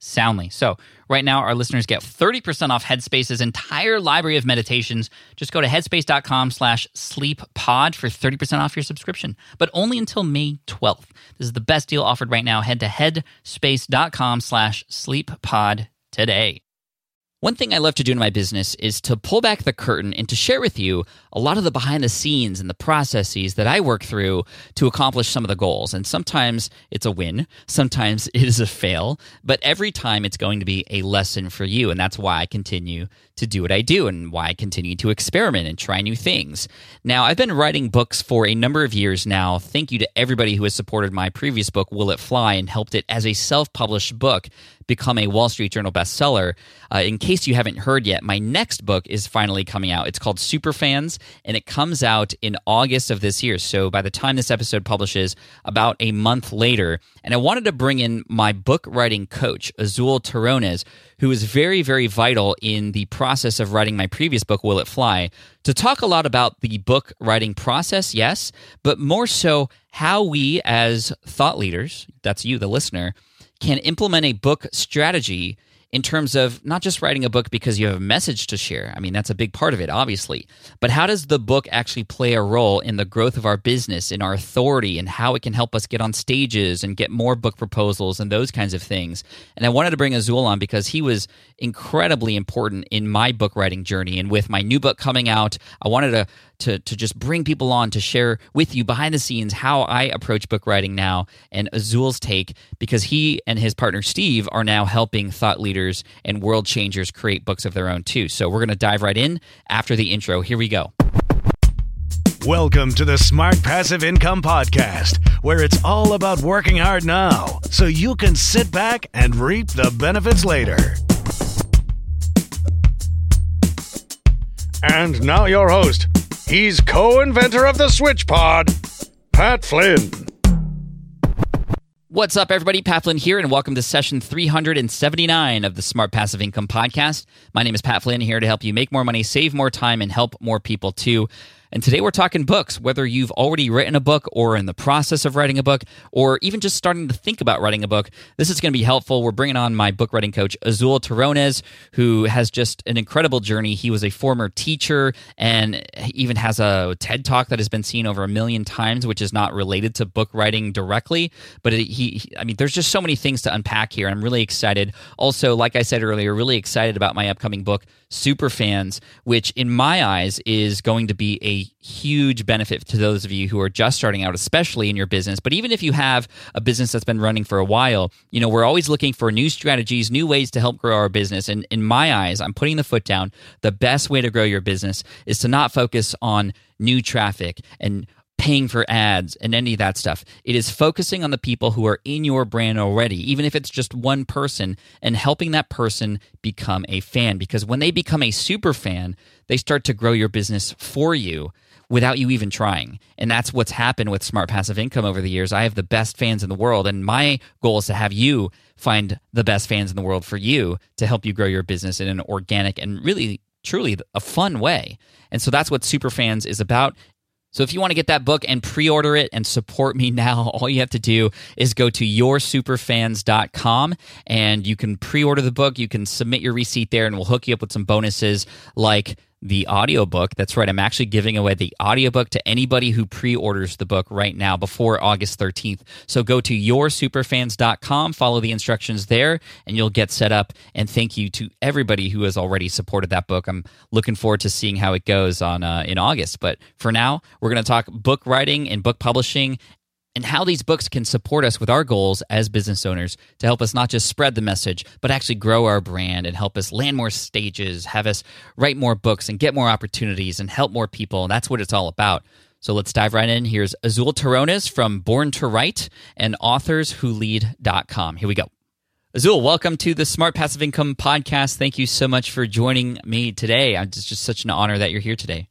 soundly. So right now, our listeners get 30% off Headspace's entire library of meditations. Just go to headspace.com/sleeppod for 30% off your subscription, but only until May 12th. This is the best deal offered right now. Head to headspace.com/sleeppod today. One thing I love to do in my business is to pull back the curtain and to share with you a lot of the behind the scenes and the processes that I work through to accomplish some of the goals. And sometimes it's a win, sometimes it is a fail, but every time it's going to be a lesson for you. And that's why I continue to do what I do and why I continue to experiment and try new things. Now, I've been writing books for a number of years now. Thank you to everybody who has supported my previous book, Will It Fly, and helped it as a self-published book become a Wall Street Journal bestseller. In case you haven't heard yet, my next book is finally coming out. It's called Superfans, and it comes out in August of this year. So by the time this episode publishes, about a month later. And I wanted to bring in my book writing coach, Azul Terronez, who is very, very vital in the process of writing my previous book, Will It Fly, to talk a lot about the book writing process, yes, but more so how we as thought leaders, that's you, the listener, can implement a book strategy in terms of not just writing a book because you have a message to share. I mean, that's a big part of it, obviously. But how does the book actually play a role in the growth of our business, in our authority, and how it can help us get on stages and get more book proposals and those kinds of things? And I wanted to bring Azul on because he was incredibly important in my book writing journey. And with my new book coming out, I wanted to just bring people on to share with you behind the scenes how I approach book writing now and Azul's take, because he and his partner Steve are now helping thought leaders and world changers create books of their own too. So we're going to dive right in after the intro. Here we go. Welcome to the Smart Passive Income Podcast, where it's all about working hard now so you can sit back and reap the benefits later. And now your host, he's co-inventor of the SwitchPod, Pat Flynn. What's up, everybody? Pat Flynn here, and welcome to session 379 of the Smart Passive Income Podcast. My name is Pat Flynn, here to help you make more money, save more time, and help more people too. And today we're talking books, whether you've already written a book or in the process of writing a book or even just starting to think about writing a book. This is going to be helpful. We're bringing on my book writing coach, Azul Terronez, who has just an incredible journey. He was a former teacher and even has a TED Talk that has been seen over 1 million times, which is not related to book writing directly. But there's just so many things to unpack here. I'm really excited. Also, like I said earlier, really excited about my upcoming book, Superfans, which in my eyes is going to be a huge benefit to those of you who are just starting out, especially in your business. But even if you have a business that's been running for a while, you know, we're always looking for new strategies, new ways to help grow our business. And in my eyes, I'm putting the foot down. The best way to grow your business is to not focus on new traffic and paying for ads and any of that stuff. It is focusing on the people who are in your brand already, even if it's just one person, and helping that person become a fan. Because when they become a super fan, they start to grow your business for you without you even trying. And that's what's happened with Smart Passive Income over the years. I have the best fans in the world, and my goal is to have you find the best fans in the world for you to help you grow your business in an organic and really, truly a fun way. And so that's what Superfans is about. So if you want to get that book and pre-order it and support me now, all you have to do is go to yoursuperfans.com and you can pre-order the book. You can submit your receipt there and we'll hook you up with some bonuses like the audiobook. That's right. I'm actually giving away the audiobook to anybody who pre-orders the book right now before August 13th. So go to yoursuperfans.com, follow the instructions there, and you'll get set up. And thank you to everybody who has already supported that book. I'm looking forward to seeing how it goes on in August. But for now, we're going to talk book writing and book publishing and how these books can support us with our goals as business owners to help us not just spread the message, but actually grow our brand and help us land more stages, have us write more books and get more opportunities and help more people. And that's what it's all about. So let's dive right in. Here's Azul Terronez from Born to Write and AuthorsWhoLead.com. Here we go. Azul, welcome to the Smart Passive Income Podcast. Thank you so much for joining me today. It's just such an honor that you're here today.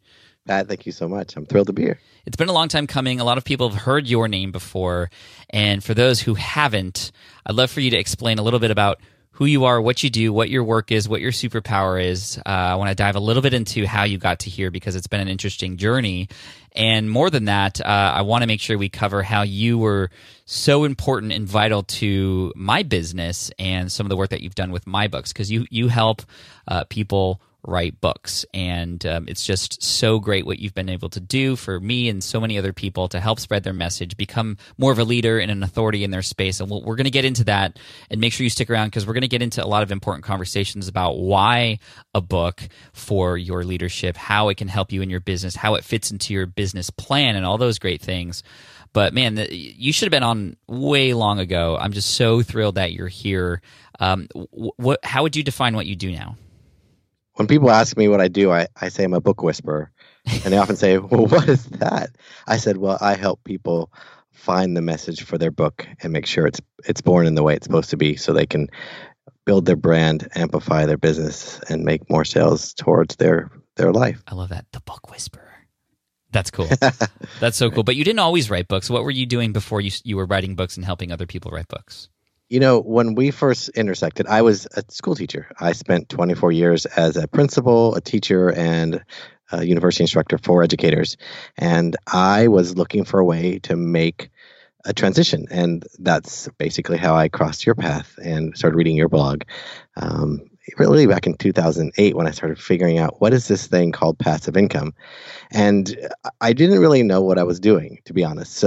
Thank you so much. I'm thrilled to be here. It's been a long time coming. A lot of people have heard your name before. And for those who haven't, I'd love for you to explain a little bit about who you are, what you do, what your work is, what your superpower is. I want to dive a little bit into how you got to here because it's been an interesting journey. And more than that, I want to make sure we cover how you were so important and vital to my business and some of the work that you've done with my books, because you help people write books. And it's just so great what you've been able to do for me and so many other people to help spread their message, become more of a leader and an authority in their space. And we're going to get into that, and make sure you stick around because we're going to get into a lot of important conversations about why a book for your leadership, how it can help you in your business, how it fits into your business plan, and all those great things. But man, you should have been on way long ago. I'm just so thrilled that you're here. How would you define what you do now? When people ask me what I do, I say I'm a book whisperer, and they often say, well, what is that? I said, well, I help people find the message for their book and make sure it's born in the way it's supposed to be so they can build their brand, amplify their business, and make more sales towards their life. I love that. The book whisperer. That's cool. That's so cool. But you didn't always write books. What were you doing before you were writing books and helping other people write books? You know, when we first intersected, I was a school teacher. I spent 24 years as a principal, a teacher, and a university instructor for educators. And I was looking for a way to make a transition. And that's basically how I crossed your path and started reading your blog. Really back in 2008 when I started figuring out what is this thing called passive income. And I didn't really know what I was doing, to be honest.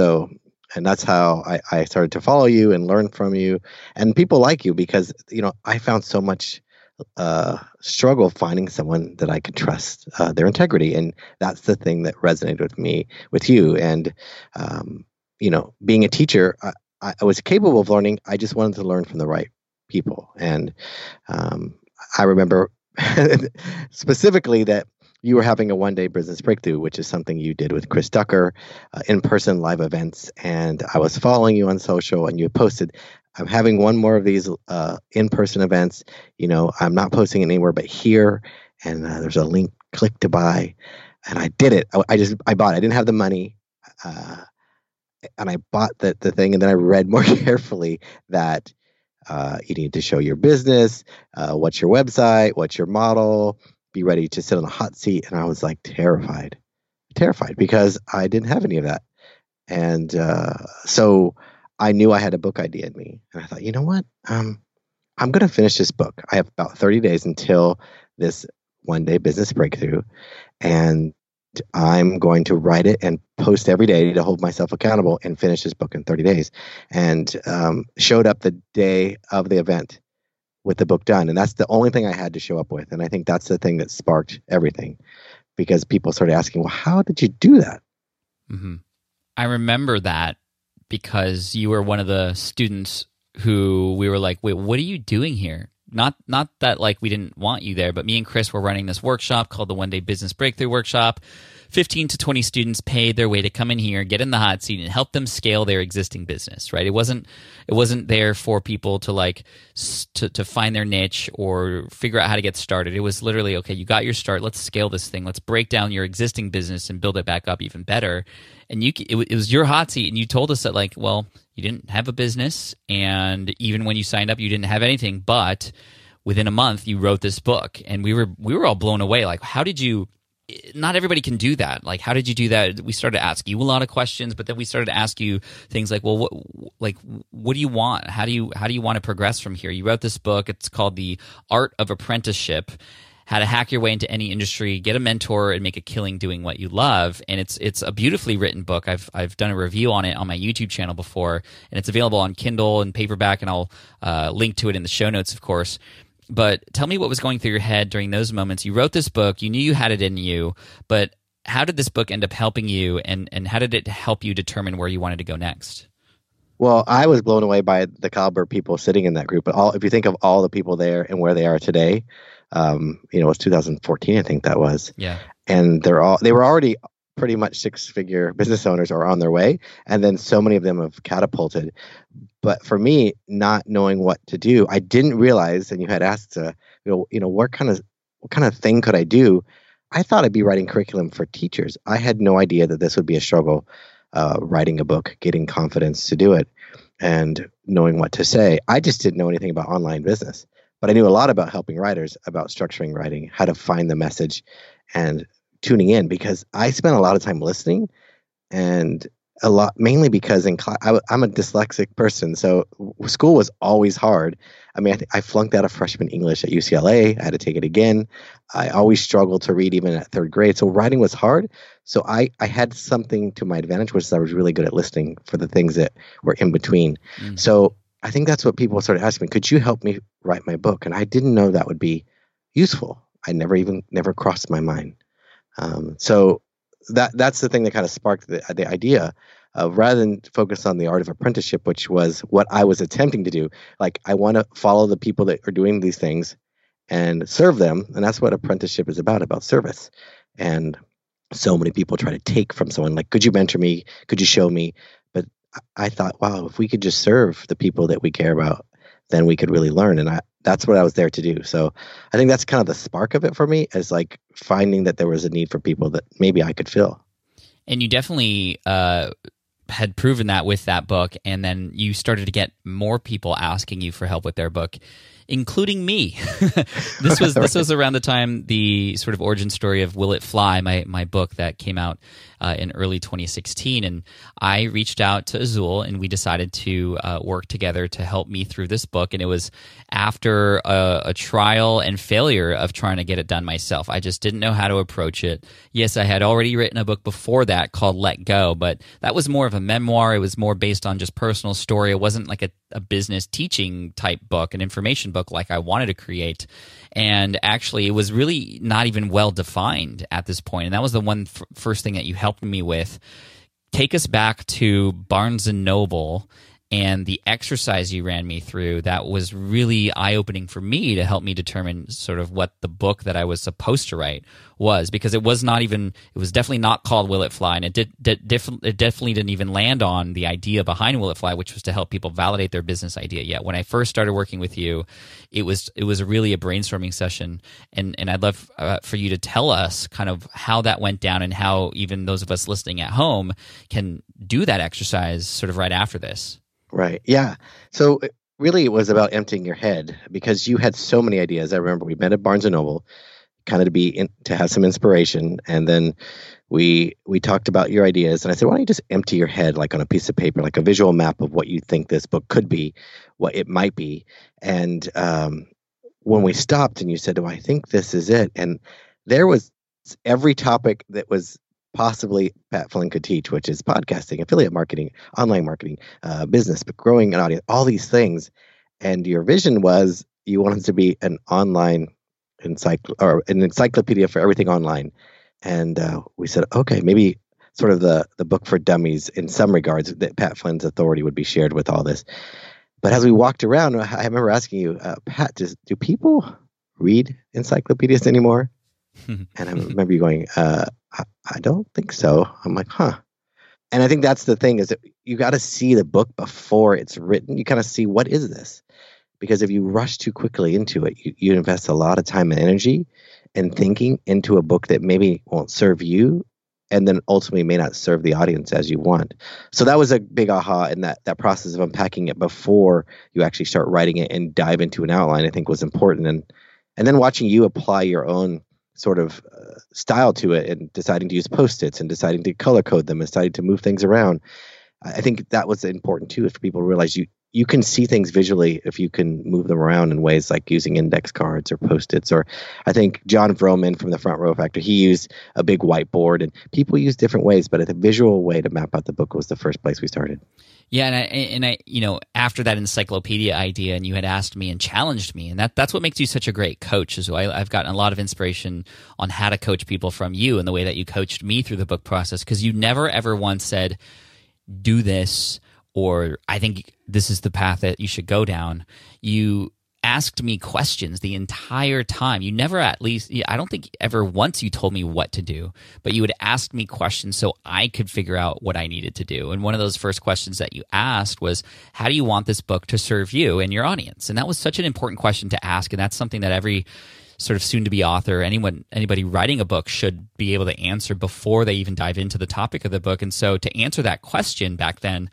And that's how I started to follow you and learn from you and people like you, because, you know, I found so much struggle finding someone that I could trust their integrity. And that's the thing that resonated with me, with you. And, you know, being a teacher, I was capable of learning. I just wanted to learn from the right people. And I remember specifically that you were having a one-day business breakthrough, which is something you did with Chris Ducker, in-person live events. And I was following you on social, and you posted, I'm having one more of these in-person events. You know, I'm not posting it anywhere but here. And there's a link, click to buy. And I did it. I bought it. I didn't have the money. And I bought the thing. And then I read more carefully that you need to show your business, what's your website, what's your model, be ready to sit on the hot seat. And I was like terrified because I didn't have any of that. And so I knew I had a book idea in me. And I thought, you know what? I'm going to finish this book. I have about 30 days until this one-day business breakthrough. And I'm going to write it and post every day to hold myself accountable and finish this book in 30 days. And showed up the day of the event with the book done. And that's the only thing I had to show up with. And I think that's the thing that sparked everything, because people started asking, well, how did you do that? Mm-hmm. I remember that because you were one of the students who we were like, wait, what are you doing here? Not that like we didn't want you there, but me and Chris were running this workshop called the One Day Business Breakthrough Workshop. 15 to 20 students paid their way to come in here, get in the hot seat, and help them scale their existing business, right? It wasn't there for people to like to find their niche or figure out how to get started. It was literally, okay, you got your start. Let's scale this thing. Let's break down your existing business and build it back up even better. And it was your hot seat, and you told us that like, well, you didn't have a business, and even when you signed up, you didn't have anything. But within a month, you wrote this book, and we were all blown away. Like, how did you? Not everybody can do that. Like, how did you do that? We started to ask you a lot of questions, but then we started to ask you things like, well, what do you want? How do you want to progress from here? You wrote this book. It's called The Art of Apprenticeship. how to hack your way into any industry, get a mentor, and make a killing doing what you love. And it's a beautifully written book. I've done a review on it on my YouTube channel before, and it's available on Kindle and paperback, and I'll link to it in the show notes, of course. But tell me what was going through your head during those moments. You wrote this book. You knew you had it in you, but how did this book end up helping you, and how did it help you determine where you wanted to go next? Well, I was blown away by the caliber of people sitting in that group. But if you think of all the people there and where they are today, it was 2014, I think that was. Yeah. And they were already pretty much six-figure business owners or on their way. And then so many of them have catapulted. But for me, not knowing what to do, I didn't realize, and you had asked, what kind of thing could I do? I thought I'd be writing curriculum for teachers. I had no idea that this would be a struggle. Writing a book, getting confidence to do it, and knowing what to say. I just didn't know anything about online business, but I knew a lot about helping writers, about structuring writing, how to find the message, and tuning in, because I spent a lot of time listening, and mainly because in class, I'm a dyslexic person, so school was always hard. I flunked out of freshman English at UCLA. I had to take it again. I always struggled to read even at third grade, so writing was hard. So I had something to my advantage, which is I was really good at listening for the things that were in between. Mm. So I think that's what people started asking me, could you help me write my book? And I didn't know that would be useful. I never crossed my mind. So that's the thing that kind of sparked the idea. Rather than focus on the art of apprenticeship, which was what I was attempting to do. Like, I want to follow the people that are doing these things and serve them. And that's what apprenticeship is about service. And so many people try to take from someone, like, could you mentor me? Could you show me? But I thought, wow, if we could just serve the people that we care about, then we could really learn. And that's what I was there to do. So I think that's kind of the spark of it for me, is like finding that there was a need for people that maybe I could fill. And you definitely, had proven that with that book, and then you started to get more people asking you for help with their book, including me. This was around the time the sort of origin story of Will It Fly, my book that came out in early 2016, and I reached out to Azul, and we decided to work together to help me through this book. And it was after a trial and failure of trying to get it done myself. I just didn't know how to approach it. Yes, I had already written a book before that called Let Go, but that was more of a memoir. It was more based on just personal story. It wasn't like a business teaching type book, an information book like I wanted to create. And actually, it was really not even well defined at this point. And that was the one first thing that you helped me with. Take us back to Barnes & Noble and the exercise you ran me through. That was really eye-opening for me to help me determine sort of what the book that I was supposed to write was, because it was definitely not called Will It Fly, and it definitely didn't even land on the idea behind Will It Fly, which was to help people validate their business idea yet. When I first started working with you, it was really a brainstorming session, and I'd love for you to tell us kind of how that went down and how even those of us listening at home can do that exercise sort of right after this. Right. Yeah. So really, it was about emptying your head, because you had so many ideas. I remember we met at Barnes & Noble kind of to have some inspiration. And then we talked about your ideas. And I said, why don't you just empty your head, like on a piece of paper, like a visual map of what you think this book could be, what it might be. And when we stopped and you said, oh, I think this is it. And there was every topic that was possibly Pat Flynn could teach, which is podcasting, affiliate marketing, online marketing, business, but growing an audience, all these things. And your vision was you wanted to be an online an encyclopedia for everything online. And we said, okay, maybe sort of the book for dummies in some regards, that Pat Flynn's authority would be shared with all this. But as we walked around, I remember asking you, Pat, do people read encyclopedias anymore? And I remember you going, I don't think so. I'm like, huh. And I think that's the thing, is that you got to see the book before it's written. You kind of see, what is this? Because if you rush too quickly into it, you invest a lot of time and energy and thinking into a book that maybe won't serve you, and then ultimately may not serve the audience as you want. So that was a big aha, and that process of unpacking it before you actually start writing it and dive into an outline, I think, was important. And then watching you apply your own sort of style to it, and deciding to use Post-its, and deciding to color code them, and deciding to move things around. I think that was important too, if people realize you you can see things visually if you can move them around in ways like using index cards or Post-its. Or I think John Vroman from the Front Row Factor, he used a big whiteboard, and people use different ways, but the visual way to map out the book was the first place we started. Yeah. And I, you know, after that encyclopedia idea, and you had asked me and challenged me, and that's what makes you such a great coach is I've gotten a lot of inspiration on how to coach people from you and the way that you coached me through the book process. 'Cause you never ever once said, do this, or I think this is the path that you should go down. You asked me questions the entire time. You never, at least, I don't think ever once you told me what to do, but you would ask me questions so I could figure out what I needed to do. And one of those first questions that you asked was, how do you want this book to serve you and your audience? And that was such an important question to ask. And that's something that every sort of soon-to-be author, anybody writing a book should be able to answer before they even dive into the topic of the book. And so to answer that question back then,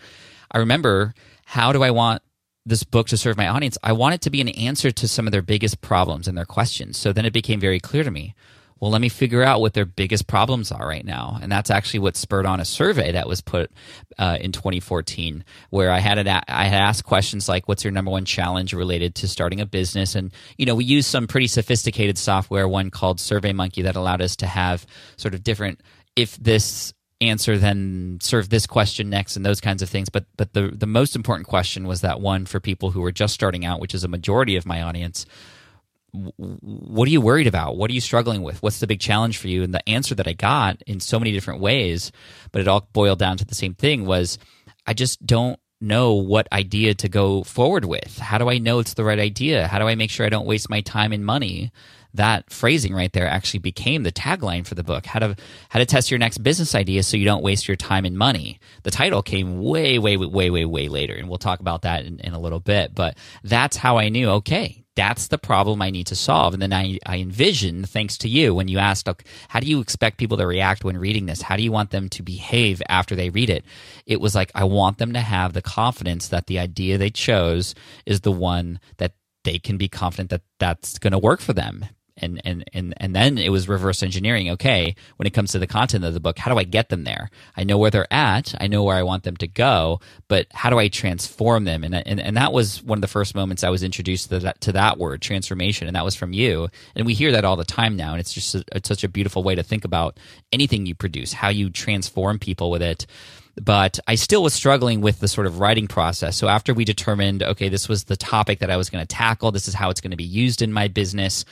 I remember, how do I want this book to serve my audience? I want it to be an answer to some of their biggest problems and their questions. So then it became very clear to me, well, let me figure out what their biggest problems are right now. And that's actually what spurred on a survey that was put in 2014, where I had asked questions like, what's your number one challenge related to starting a business? And, you know, we used some pretty sophisticated software, one called SurveyMonkey, that allowed us to have sort of different, if this answer, then serve this question next, and those kinds of things. But the most important question was that one for people who were just starting out, which is a majority of my audience. What are you worried about? What are you struggling with? What's the big challenge for you? And the answer that I got in so many different ways, but it all boiled down to the same thing, was I just don't know what idea to go forward with. How do I know it's the right idea? How do I make sure I don't waste my time and money? That phrasing right there actually became the tagline for the book, how to test your next business idea so you don't waste your time and money. The title came way later, and we'll talk about that in a little bit. But that's how I knew, okay, that's the problem I need to solve. And then I envisioned, thanks to you, when you asked, how do you expect people to react when reading this? How do you want them to behave after they read it? It was like, I want them to have the confidence that the idea they chose is the one that they can be confident that that's going to work for them. And then it was reverse engineering. Okay, when it comes to the content of the book, how do I get them there? I know where they're at. I know where I want them to go, but how do I transform them? And that was one of the first moments I was introduced to that word, transformation, and that was from you. And we hear that all the time now, and it's just it's such a beautiful way to think about anything you produce, how you transform people with it. But I still was struggling with the sort of writing process. So after we determined, okay, this was the topic that I was going to tackle, this is how it's going to be used in my business,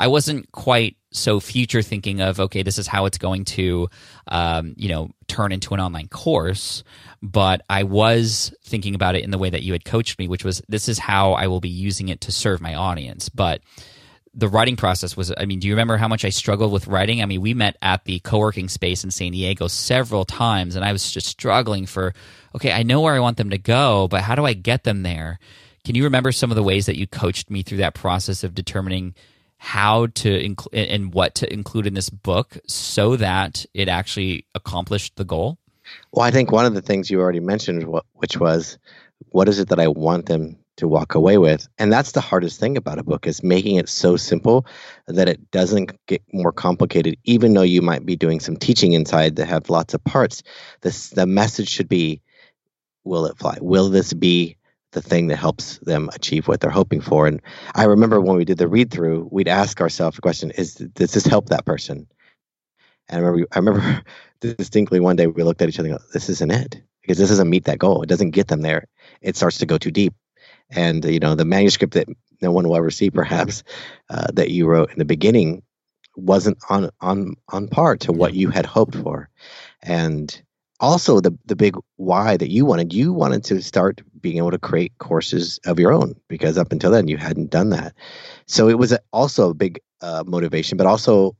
I wasn't quite so future thinking of, okay, this is how it's going to, turn into an online course. But I was thinking about it in the way that you had coached me, which was, this is how I will be using it to serve my audience. But the writing process was, do you remember how much I struggled with writing? We met at the co-working space in San Diego several times, and I was just struggling for, okay, I know where I want them to go, but how do I get them there? Can you remember some of the ways that you coached me through that process of determining how to include and what to include in this book so that it actually accomplished the goal? Well, I think one of the things you already mentioned, which was, what is it that I want them to walk away with? And that's the hardest thing about a book, is making it so simple that it doesn't get more complicated. Even though you might be doing some teaching inside that have lots of parts, the message should be, will it fly? Will this be the thing that helps them achieve what they're hoping for? And I remember when we did the read through, we'd ask ourselves the question, does this help that person? And I remember distinctly one day we looked at each other and go, this isn't it, because this doesn't meet that goal. It doesn't get them there. It starts to go too deep. And, the manuscript that no one will ever see, perhaps, that you wrote in the beginning wasn't on par to what you had hoped for. And also the big why that you wanted to start being able to create courses of your own, because up until then you hadn't done that. So it was also a big motivation, but also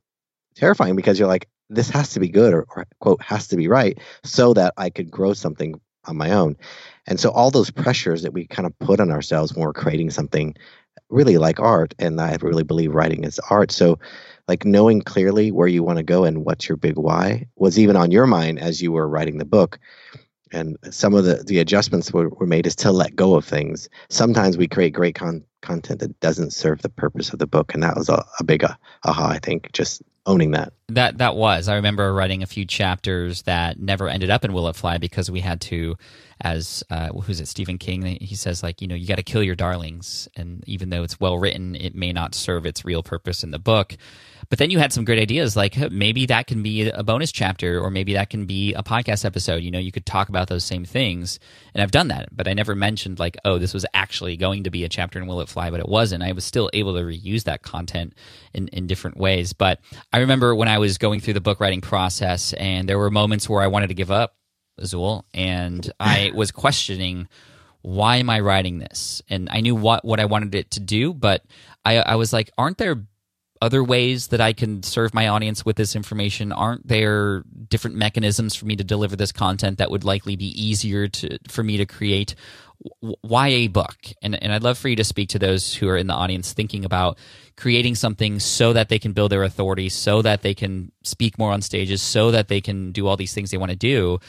terrifying, because you're like, this has to be good, or quote, has to be right, so that I could grow something on my own. And so all those pressures that we kind of put on ourselves when we're creating something really like art, and I really believe writing is art. So like knowing clearly where you want to go and what's your big why was even on your mind as you were writing the book. And some of the adjustments were made is to let go of things. Sometimes we create great content that doesn't serve the purpose of the book. And that was a big aha, I think, just owning that. That was. I remember writing a few chapters that never ended up in Will It Fly because we had to as who's it, Stephen King? He says, like, you know, you got to kill your darlings, and even though it's well written, it may not serve its real purpose in the book. But then you had some great ideas, like maybe that can be a bonus chapter, or maybe that can be a podcast episode. You know, you could talk about those same things, and I've done that, but I never mentioned, like, oh, this was actually going to be a chapter in Will It Fly, but it wasn't. I was still able to reuse that content in different ways. But I remember when I was going through the book writing process, and there were moments where I wanted to give up, Azul, and I was questioning, why am I writing this? And I knew what I wanted it to do, but I was like, aren't there other ways that I can serve my audience with this information? Aren't there different mechanisms for me to deliver this content that would likely be easier for me to create? Why a book? And I'd love for you to speak to those who are in the audience thinking about creating something so that they can build their authority, so that they can speak more on stages, so that they can do all these things they want to do,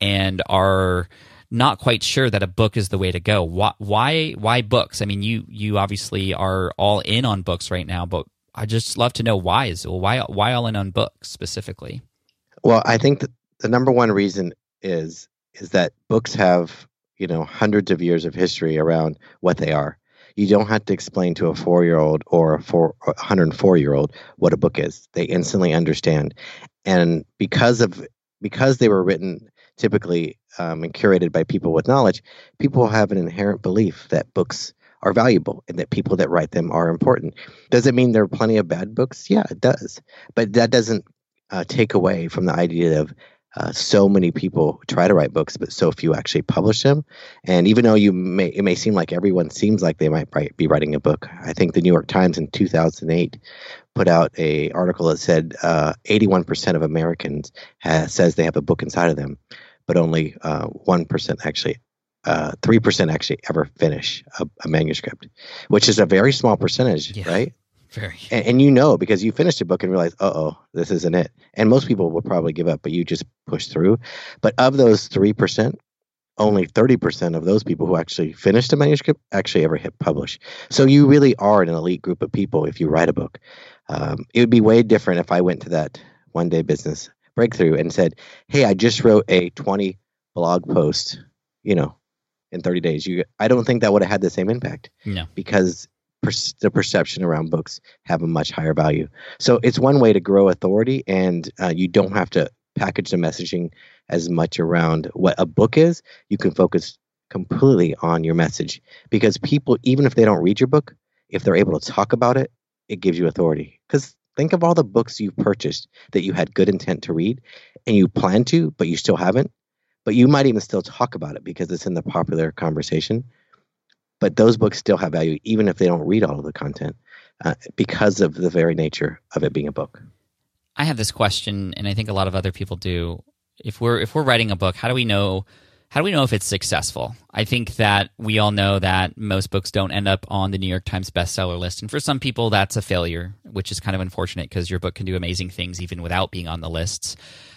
and are not quite sure that a book is the way to go. Why books? I mean, you obviously are all in on books right now, but I just love to know why. Azul, why all in on books specifically? Well, I think the number one reason is that books have, you know, hundreds of years of history around what they are. You don't have to explain to a 4-year-old or a 104-year-old what a book is. They instantly understand. And because they were written typically and curated by people with knowledge, people have an inherent belief that books are valuable and that people that write them are important. Does it mean there are plenty of bad books? Yeah, it does. But that doesn't take away from the idea of so many people try to write books, but so few actually publish them. And even though it may seem like everyone seems like they might be writing a book, I think the New York Times in 2008 put out an article that said 81% of Americans says they have a book inside of them, but only 1% actually. 3% actually ever finish a manuscript, which is a very small percentage, yeah, right? Very. And you know, because you finished a book and realize, this isn't it. And most people will probably give up, but you just push through. But of those 3%, only 30% of those people who actually finished a manuscript actually ever hit publish. So you really are an elite group of people if you write a book. It would be way different if I went to that One Day Business Breakthrough and said, hey, I just wrote a 20 blog post, you know, in 30 days. I don't think that would have had the same impact. No. Because the perception around books have a much higher value. So it's one way to grow authority, and you don't have to package the messaging as much around what a book is. You can focus completely on your message, because people, even if they don't read your book, if they're able to talk about it, it gives you authority. Because think of all the books you've purchased that you had good intent to read and you plan to, but you still haven't. But you might even still talk about it because it's in the popular conversation. But those books still have value, even if they don't read all of the content, because of the very nature of it being a book. I have this question, and I think a lot of other people do. If we're writing a book, how do we know if it's successful? I think that we all know that most books don't end up on the New York Times bestseller list. And for some people, that's a failure, which is kind of unfortunate because your book can do amazing things even without being on the lists.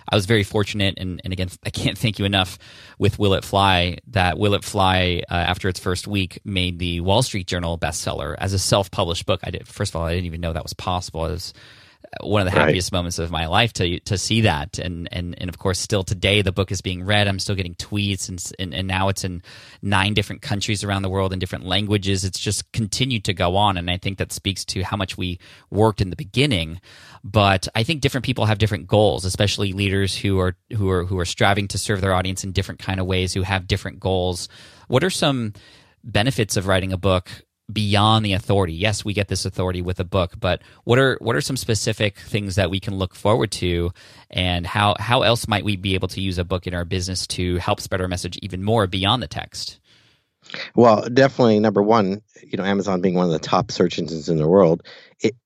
I was very fortunate, and again, I can't thank you enough with Will It Fly, that Will It Fly, after its first week, made the Wall Street Journal bestseller as a self-published book. First of all, I didn't even know that was possible. It was one of the happiest moments of my life to see that, and of course, still today the book is being read. I'm still getting tweets, and now it's in 9 different countries around the world in different languages. It's just continued to go on, and I think that speaks to how much we worked in the beginning. But I think different people have different goals, especially leaders who are striving to serve their audience in different kind of ways, who have different goals. What are some benefits of writing a book beyond the authority? Yes, we get this authority with a book, but what are some specific things that we can look forward to, and how else might we be able to use a book in our business to help spread our message even more beyond the text? Well, definitely number one, you know, Amazon being one of the top search engines in the world,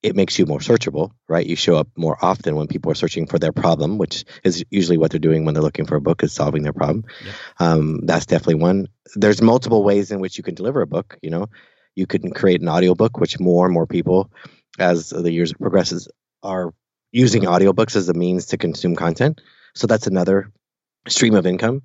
it makes you more searchable, right? You show up more often when people are searching for their problem, which is usually what they're doing when they're looking for a book, is solving their problem. Yeah. That's definitely one. There's multiple ways in which you can deliver a book, you know. You can create an audiobook, which more and more people, as the years progresses, are using audiobooks as a means to consume content. So that's another stream of income.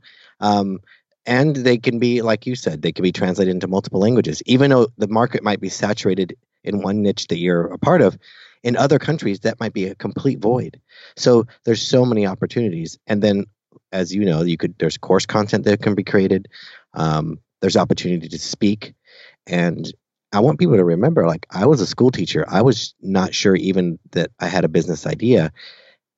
And they can be, like you said, they can be translated into multiple languages. Even though the market might be saturated in one niche that you're a part of, in other countries, that might be a complete void. So there's so many opportunities. And then as you know, there's course content that can be created. There's opportunity to speak. And I want people to remember, like, I was a school teacher. I was not sure even that I had a business idea.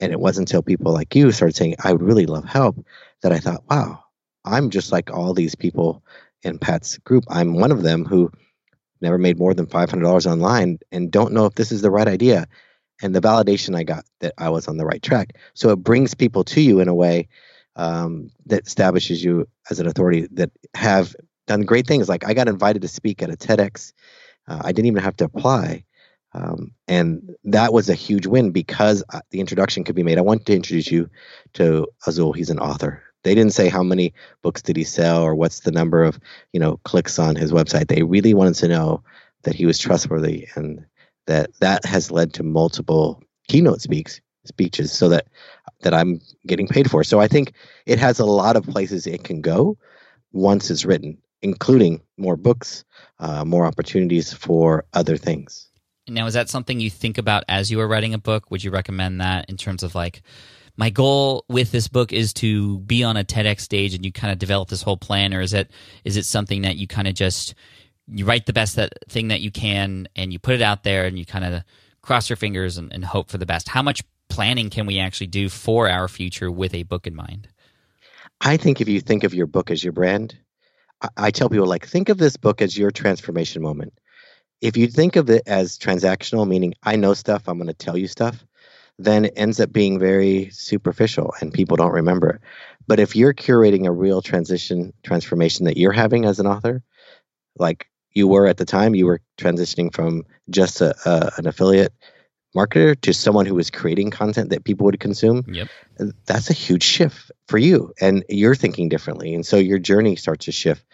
And it wasn't until people like you started saying, I would really love help, that I thought, wow, I'm just like all these people in Pat's group. I'm one of them who never made more than $500 online and don't know if this is the right idea. And the validation I got that I was on the right track. So it brings people to you in a way that establishes you as an authority that have done great things. Like, I got invited to speak at a TEDx. I didn't even have to apply. And that was a huge win because the introduction could be made. I want to introduce you to Azul. He's an author. They didn't say how many books did he sell or what's the number of, clicks on his website. They really wanted to know that he was trustworthy, and that has led to multiple keynote speeches so that I'm getting paid for. So I think it has a lot of places it can go once it's written, including more books, more opportunities for other things. Now, is that something you think about as you are writing a book? Would you recommend that in terms of like, my goal with this book is to be on a TEDx stage, and you kind of develop this whole plan? Or is it something that you kind of just, you write the best thing that you can and you put it out there and you kind of cross your fingers and hope for the best? How much planning can we actually do for our future with a book in mind? I think if you think of your book as your brand, I tell people, like, think of this book as your transformation moment. If you think of it as transactional, meaning I know stuff, I'm going to tell you stuff, then it ends up being very superficial and people don't remember it. But if you're curating a real transformation that you're having as an author, like you were at the time, you were transitioning from just an affiliate marketer to someone who was creating content that people would consume. Yep. That's a huge shift for you, and you're thinking differently. And so your journey starts to shift.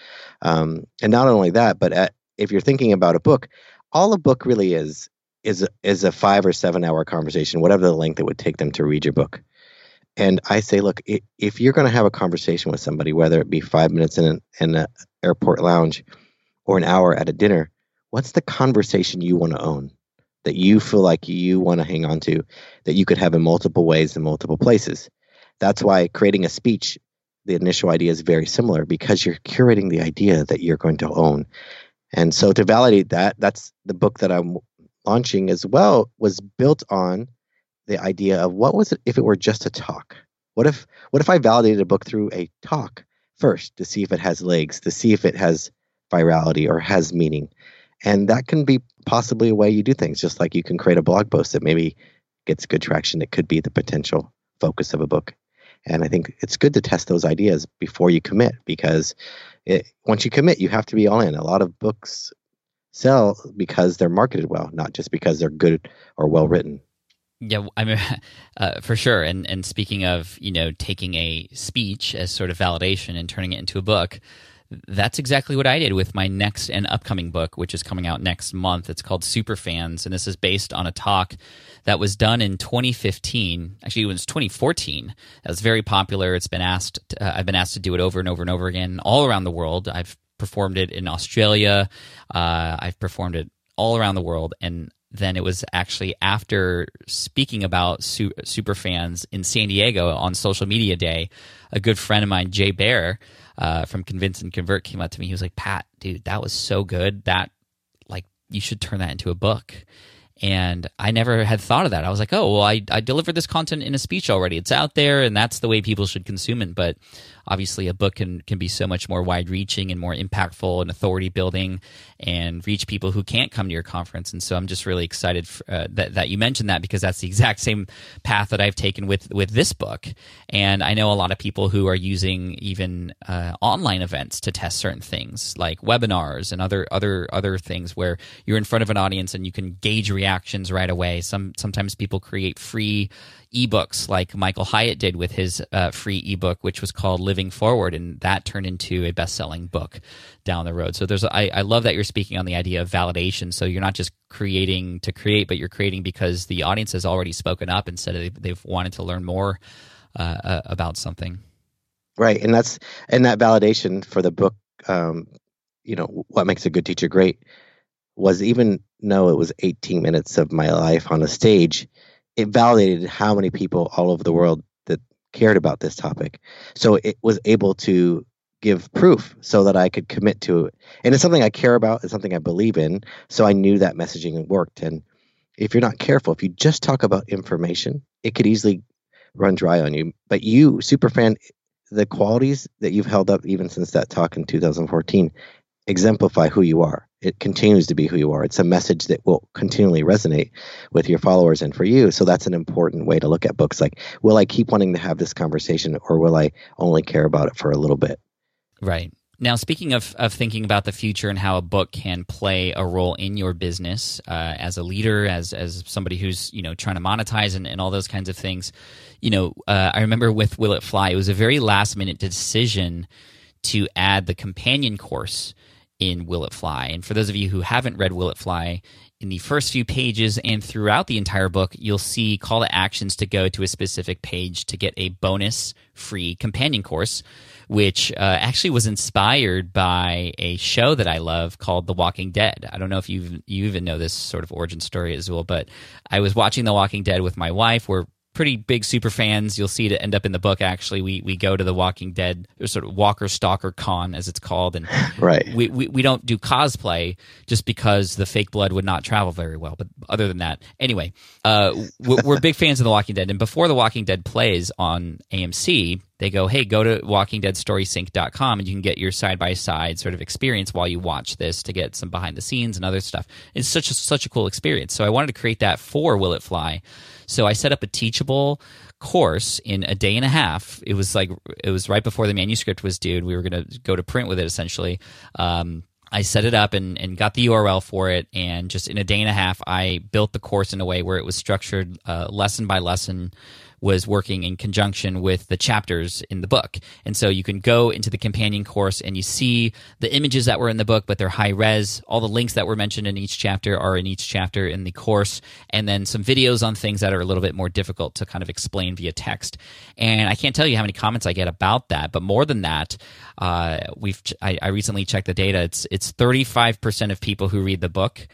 And not only that, but if you're thinking about a book, all a book really is a 5 or 7 hour conversation, whatever the length it would take them to read your book. And I say, look, if you're going to have a conversation with somebody, whether it be 5 minutes in an airport lounge or an hour at a dinner, what's the conversation you want to own, that you feel like you want to hang on to, that you could have in multiple ways in multiple places? That's why creating a speech, the initial idea is very similar, because you're curating the idea that you're going to own. And so to validate that, that's the book that I'm launching as well, was built on the idea of what was it if it were just a talk? What if I validated a book through a talk first to see if it has legs, to see if it has virality or has meaning? And that can be possibly a way you do things, just like you can create a blog post that maybe gets good traction. It could be the potential focus of a book. And I think it's good to test those ideas before you commit, because once you commit, you have to be all in. A lot of books sell because they're marketed well, not just because they're good or well written. Yeah, I mean, for sure. And speaking of, taking a speech as sort of validation and turning it into a book, that's exactly what I did with my next and upcoming book, which is coming out next month. It's called Superfans, and this is based on a talk that was done in 2015. Actually, it was 2014. That was very popular. It's been asked. I've been asked to do it over and over and over again all around the world. I've performed it in Australia. I've performed it all around the world, and then it was actually after speaking about Superfans in San Diego on Social Media Day, a good friend of mine, Jay Bear, from Convince and Convert, came up to me. He was like, Pat, dude, that was so good that, like, you should turn that into a book. And I never had thought of that. I was like, oh, well, I delivered this content in a speech already. It's out there, and that's the way people should consume it. But obviously a book can be so much more wide-reaching and more impactful and authority-building and reach people who can't come to your conference. And so I'm just really excited that you mentioned that, because that's the exact same path that I've taken with this book. And I know a lot of people who are using even online events to test certain things, like webinars and other things where you're in front of an audience and you can gauge reactions right away. Sometimes people create free ebooks, like Michael Hyatt did with his free ebook, which was called Living Forward, and that turned into a best-selling book down the road. So I love that you're speaking on the idea of validation. So you're not just creating to create, but you're creating because the audience has already spoken up and said they've wanted to learn more about something. Right, and that validation for the book. What makes a good teacher great was, even though it was 18 minutes of my life on a stage, it validated how many people all over the world that cared about this topic. So it was able to give proof so that I could commit to it. And it's something I care about. It's something I believe in. So I knew that messaging worked. And if you're not careful, if you just talk about information, it could easily run dry on you. But you, Superfan, the qualities that you've held up even since that talk in 2014 exemplify who you are. It continues to be who you are. It's a message that will continually resonate with your followers and for you. So that's an important way to look at books. Like, will I keep wanting to have this conversation, or will I only care about it for a little bit? Right. Now, speaking of thinking about the future and how a book can play a role in your business as a leader, as somebody who's, you know, trying to monetize and all those kinds of things, you know, I remember with Will It Fly, it was a very last minute decision to add the companion course in Will It Fly. And for those of you who haven't read Will It Fly, in the first few pages and throughout the entire book, you'll see call to actions to go to a specific page to get a bonus free companion course, which actually was inspired by a show that I love called The Walking Dead. I don't know if you even know this sort of origin story, Azul, but I was watching The Walking Dead with my wife. We're pretty big super fans. You'll see it end up in the book, actually. We go to the Walking Dead, or sort of Walker Stalker Con, as it's called. And right. We don't do cosplay just because the fake blood would not travel very well. But other than that, anyway, we're big fans of The Walking Dead. And before The Walking Dead plays on AMC, they go, hey, go to WalkingDeadStorySync.com and you can get your side-by-side sort of experience while you watch this to get some behind the scenes and other stuff. It's such a cool experience. So I wanted to create that for Will It Fly. So I set up a teachable course in a day and a half. It was right before the manuscript was due. We were going to go to print with it, essentially. I set it up and got the URL for it, and just in a day and a half, I built the course in a way where it was structured lesson by lesson, was working in conjunction with the chapters in the book. And so you can go into the companion course and you see the images that were in the book, but they're high res. All the links that were mentioned in each chapter are in each chapter in the course, and then some videos on things that are a little bit more difficult to kind of explain via text. And I can't tell you how many comments I get about that, but more than that, I recently checked the data. It's 35% of people who read the book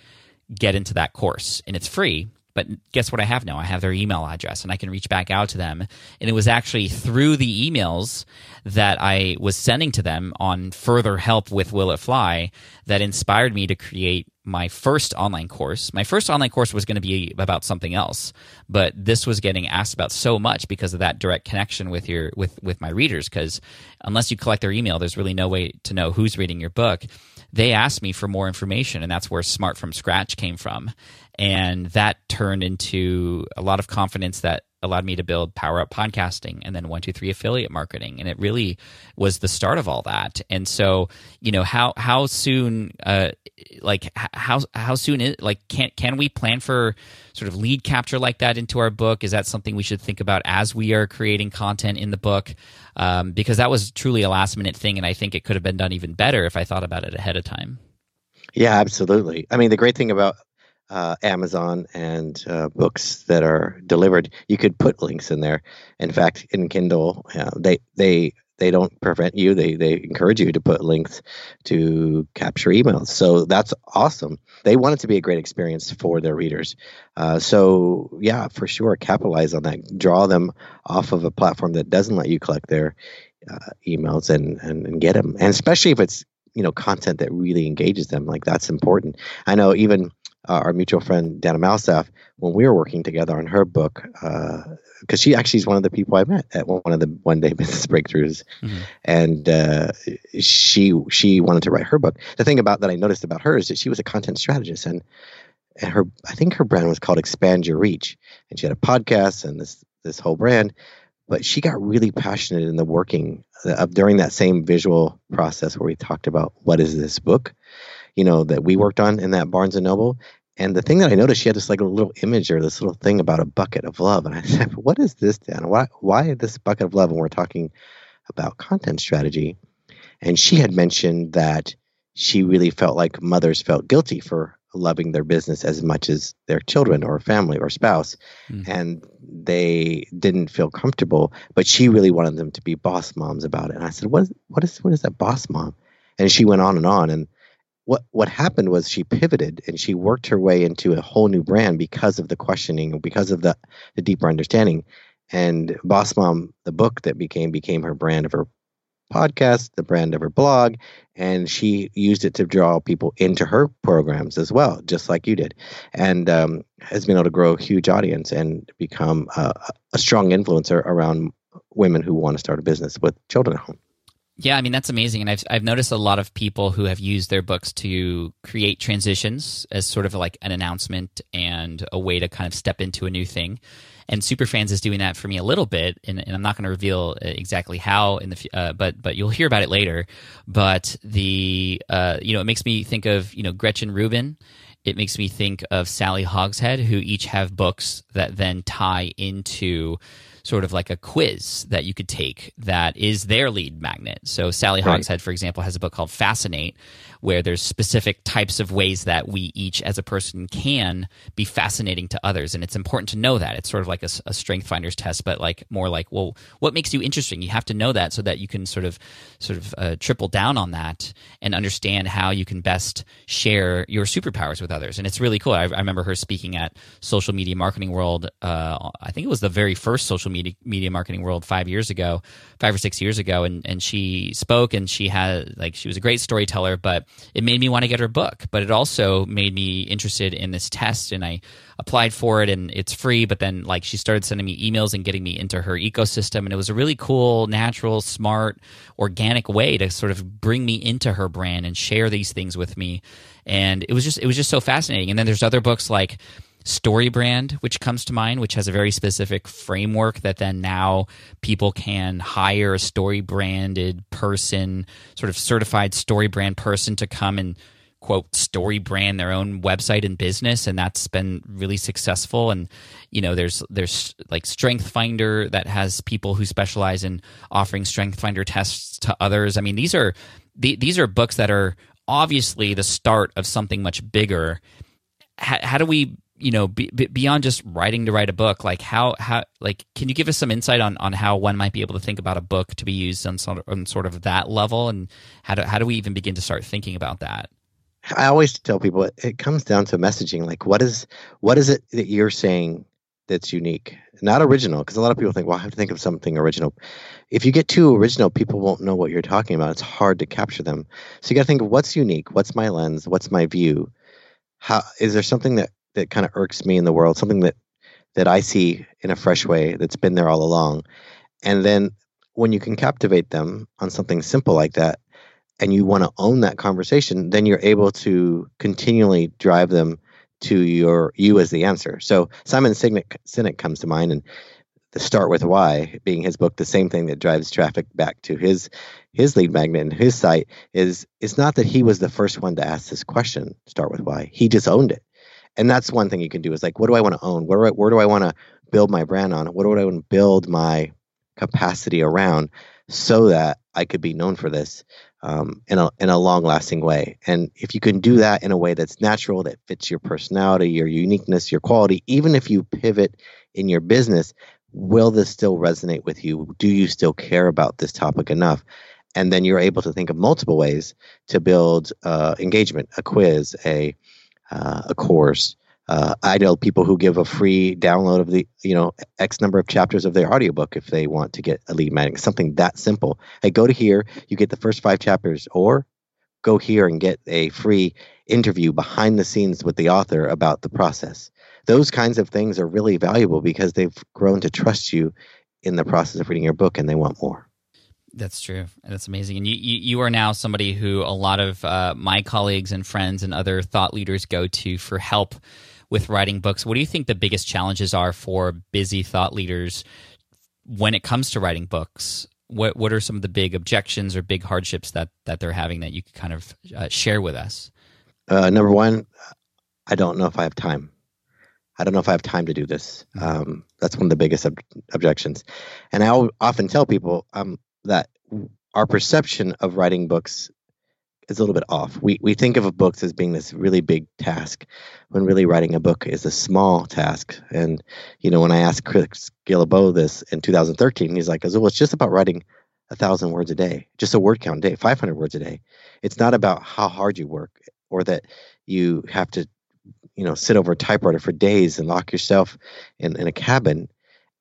get into that course, and it's free. But guess what I have now? I have their email address, and I can reach back out to them. And it was actually through the emails that I was sending to them on further help with Will It Fly that inspired me to create my first online course. My first online course was going to be about something else, but this was getting asked about so much because of that direct connection with my readers, because unless you collect their email, there's really no way to know who's reading your book. They asked me for more information, and that's where Smart From Scratch came from. And that turned into a lot of confidence that allowed me to build Power Up Podcasting and then 123 Affiliate Marketing. And it really was the start of all that. And so, you know, how soon, how soon is, like, can we plan for sort of lead capture like that into our book? Is that something we should think about as we are creating content in the book? Because that was truly a last minute thing. And I think it could have been done even better if I thought about it ahead of time. Yeah, absolutely. I mean, the great thing about Amazon and books that are delivered, you could put links in there. In fact, in Kindle, they don't prevent you. They encourage you to put links to capture emails. So that's awesome. They want it to be a great experience for their readers. So yeah, for sure, capitalize on that. Draw them off of a platform that doesn't let you collect their emails and get them. And especially if it's, you know, content that really engages them, like that's important. I know even our mutual friend, Dana Malstaff, when we were working together on her book, because she actually is one of the people I met at one of the One Day Business Breakthroughs. Mm-hmm. And she wanted to write her book. The thing about that I noticed about her is that she was a content strategist, and her, I think her brand was called Expand Your Reach. And she had a podcast and this whole brand. But she got really passionate in the working during that same visual process where we talked about what is this book, you know, that we worked on in that Barnes & Noble. And the thing that I noticed, she had this like a little image or this little thing about a bucket of love. And I said, what is this, Dan? Why this bucket of love when we're talking about content strategy? And she had mentioned that she really felt like mothers felt guilty for loving their business as much as their children or family or spouse. Mm-hmm. And they didn't feel comfortable, but she really wanted them to be boss moms about it. And I said, what is that boss mom? And she went on. And what happened was she pivoted and she worked her way into a whole new brand because of the questioning, because of the deeper understanding. And Boss Mom, the book that became her brand of her podcast, the brand of her blog, and she used it to draw people into her programs as well, just like you did, and has been able to grow a huge audience and become a strong influencer around women who want to start a business with children at home. Yeah, I mean, that's amazing. And I've noticed a lot of people who have used their books to create transitions as sort of like an announcement and a way to kind of step into a new thing. And Superfans is doing that for me a little bit, and I'm not going to reveal exactly how in the but you'll hear about it later. But the it makes me think of Gretchen Rubin. It makes me think of Sally Hogshead, who each have books that then tie into sort of like a quiz that you could take that is their lead magnet. So Sally Hogshead, for example, has a book called Fascinate, where there's specific types of ways that we each as a person can be fascinating to others. And it's important to know that. It's sort of like a Strength Finder's test, but like more like, well, what makes you interesting? You have to know that so that you can sort of triple down on that and understand how you can best share your superpowers with others. And it's really cool. I remember her speaking at Social Media Marketing World. I think it was the very first Social Media Marketing World 5 or 6 years ago, and she spoke, and she was a great storyteller, but it made me want to get her book, but it also made me interested in this test, and I applied for it, and it's free, but then like she started sending me emails and getting me into her ecosystem, and it was a really cool, natural, smart, organic way to sort of bring me into her brand and share these things with me, and it was just so fascinating. And then there's other books like Story Brand, which comes to mind, which has a very specific framework that then now people can hire a story branded person, sort of certified story brand person, to come and quote story brand their own website and business, and that's been really successful. And there's like Strength Finder that has people who specialize in offering Strength Finder tests to others. I mean, these are books that are obviously the start of something much bigger. How do we beyond just writing to write a book, like how like can you give us some insight on how one might be able to think about a book to be used on sort of that level, and how do we even begin to start thinking about that? I always tell people it comes down to messaging. Like what is it that you're saying that's unique, not original? Because a lot of people think, well, I have to think of something original. If you get too original, people won't know what you're talking about. It's hard to capture them. So you got to think of what's unique, what's my lens, what's my view. How is there something that kind of irks me in the world, something that I see in a fresh way that's been there all along. And then when you can captivate them on something simple like that, and you want to own that conversation, then you're able to continually drive them to you as the answer. So Simon Sinek comes to mind, and the Start With Why being his book, the same thing that drives traffic back to his lead magnet and his site is, it's not that he was the first one to ask this question, Start With Why. He just owned it. And that's one thing you can do is like, what do I want to own? Where do I want to build my brand on? What do I want to build my capacity around so that I could be known for this in a long-lasting way? And if you can do that in a way that's natural, that fits your personality, your uniqueness, your quality, even if you pivot in your business, will this still resonate with you? Do you still care about this topic enough? And then you're able to think of multiple ways to build engagement, a quiz, a course. I know people who give a free download of the, X number of chapters of their audiobook if they want to get a lead magnet, something that simple. Hey, go to here, you get the first 5 chapters, or go here and get a free interview behind the scenes with the author about the process. Those kinds of things are really valuable because they've grown to trust you in the process of reading your book and they want more. That's true. That's amazing. And you are now somebody who a lot of my colleagues and friends and other thought leaders go to for help with writing books. What do you think the biggest challenges are for busy thought leaders when it comes to writing books? What are some of the big objections or big hardships that they're having that you could kind of share with us? Number one, I don't know if I have time. I don't know if I have time to do this. That's one of the biggest objections. And I often tell people, that our perception of writing books is a little bit off. We think of books as being this really big task, when really writing a book is a small task. And when I asked Chris Guillebeau this in 2013, he's like, "Azul, it's just about writing 1,000 words a day, just a word count a day, 500 words a day. It's not about how hard you work or that you have to, sit over a typewriter for days and lock yourself in a cabin."